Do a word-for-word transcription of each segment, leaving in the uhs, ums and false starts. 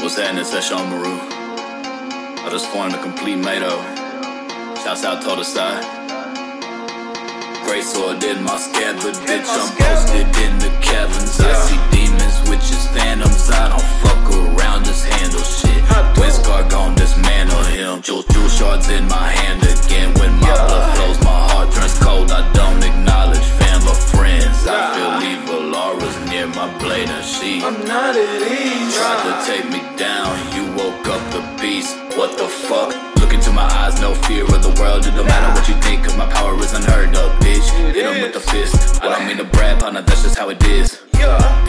What's happening, Sesshomaru? I just formed a complete Meido. Shouts out Totosai. Great sword in my scabbard, bitch. I'm posted in the caverns. I see demons, witches, phantoms. I don't fuck around, just handle shit. When Scar gone, dismantle him. Jewel shards in my hand again. When my blood flows, my heart turns cold. I don't acknowledge fam or friends. I feel evil auras near my blade and sheath. I'm not at ease. Tried to take me down, you woke up the beast. What the fuck? Look into my eyes, no fear of the world. It don't matter what you think, cause my power is unheard of, bitch. Hit him with the fist. I don't mean to brag, partner, that's just how it is.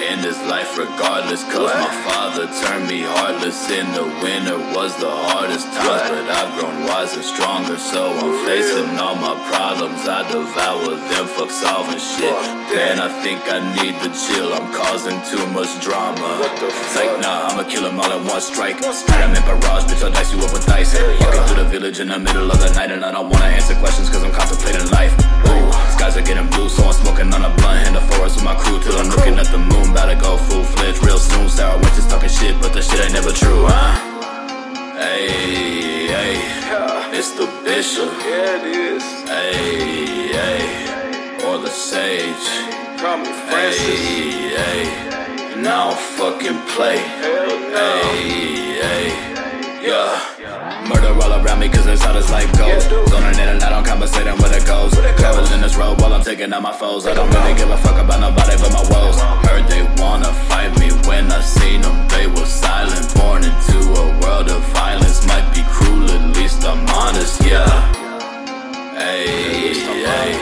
End his life regardless, cause my father turned me heartless. In the winter was the hardest times, but I've grown wise and stronger, so I'm facing all my problems. I devour them, fuck solving shit. Man, I think I need to chill, I'm causing too much drama. It's like, nah, I'ma kill them all at one strike. Adamant barrage, bitch, I'll dice you up with dice. Walking through the village in the middle of the night, and I don't wanna answer questions cause I'm contemplating life. Ooh, skies are getting blue, so I'm smoking on a blunt in the forest with my crew till I'm looking at the moon, about to go full-fledged real soon. Sour witches talking shit, but that shit ain't never true, huh? Ayy, ayy, yeah. It's the Bishop. Yeah, it is. Ayy, ayy, or the Sage. Call me Francis. Ayy, ayy, and I don't fucking play. Hell no. Ayy, ayy, yeah. Murder all around me cause it's hot as life goes. Zoning in and out, I'm compensating where it goes. Traveling this road while I'm taking out my foes. I don't really give a fuck about nobody but my woes. Heard they wanna fight me, when I seen them they were silent. Born into a world of violence, might be cruel, at least I'm honest, yeah. Ayy, ayy,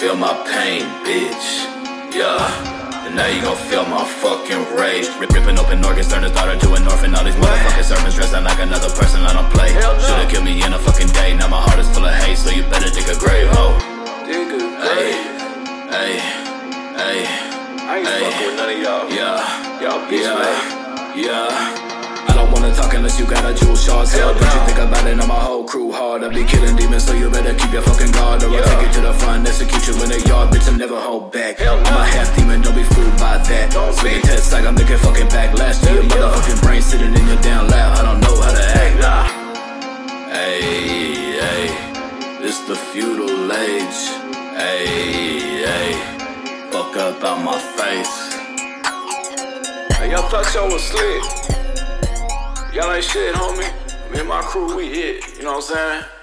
feel my pain, bitch, yeah. And now you gon' feel my fucking rage. Rip, ripping open organs, turn his daughter to an orphan. All these motherfucking servants dressing like another person, I don't play. Should've killed me in a fucking day. Now my heart is full of hate, so you better dig a grave, ho. Dig a grave. Ayy, ayy, I ain't fucking with none of y'all. Yeah, y'all bitch, man. Yeah. I don't wanna talk unless you got a jewel shards. Hell, don't you think about it on my whole crew hard. I be killing demons, so you better keep your fucking guard. Or I'll take you to the front, execute you in the yard. Bitch, I'm never hold back. I'm a half demon, don't be fooled by that. Swinging tests like I'm making fucking backlash to your motherfucking brain sitting in your damn lap. I don't know how to act. Nah. Ayy, ayy, it's the feudal age. Ayy, ayy, fuck up out my face. Hey, y'all thought y'all was slick. Y'all ain't shit, homie. Me and my crew, we it. You know what I'm saying?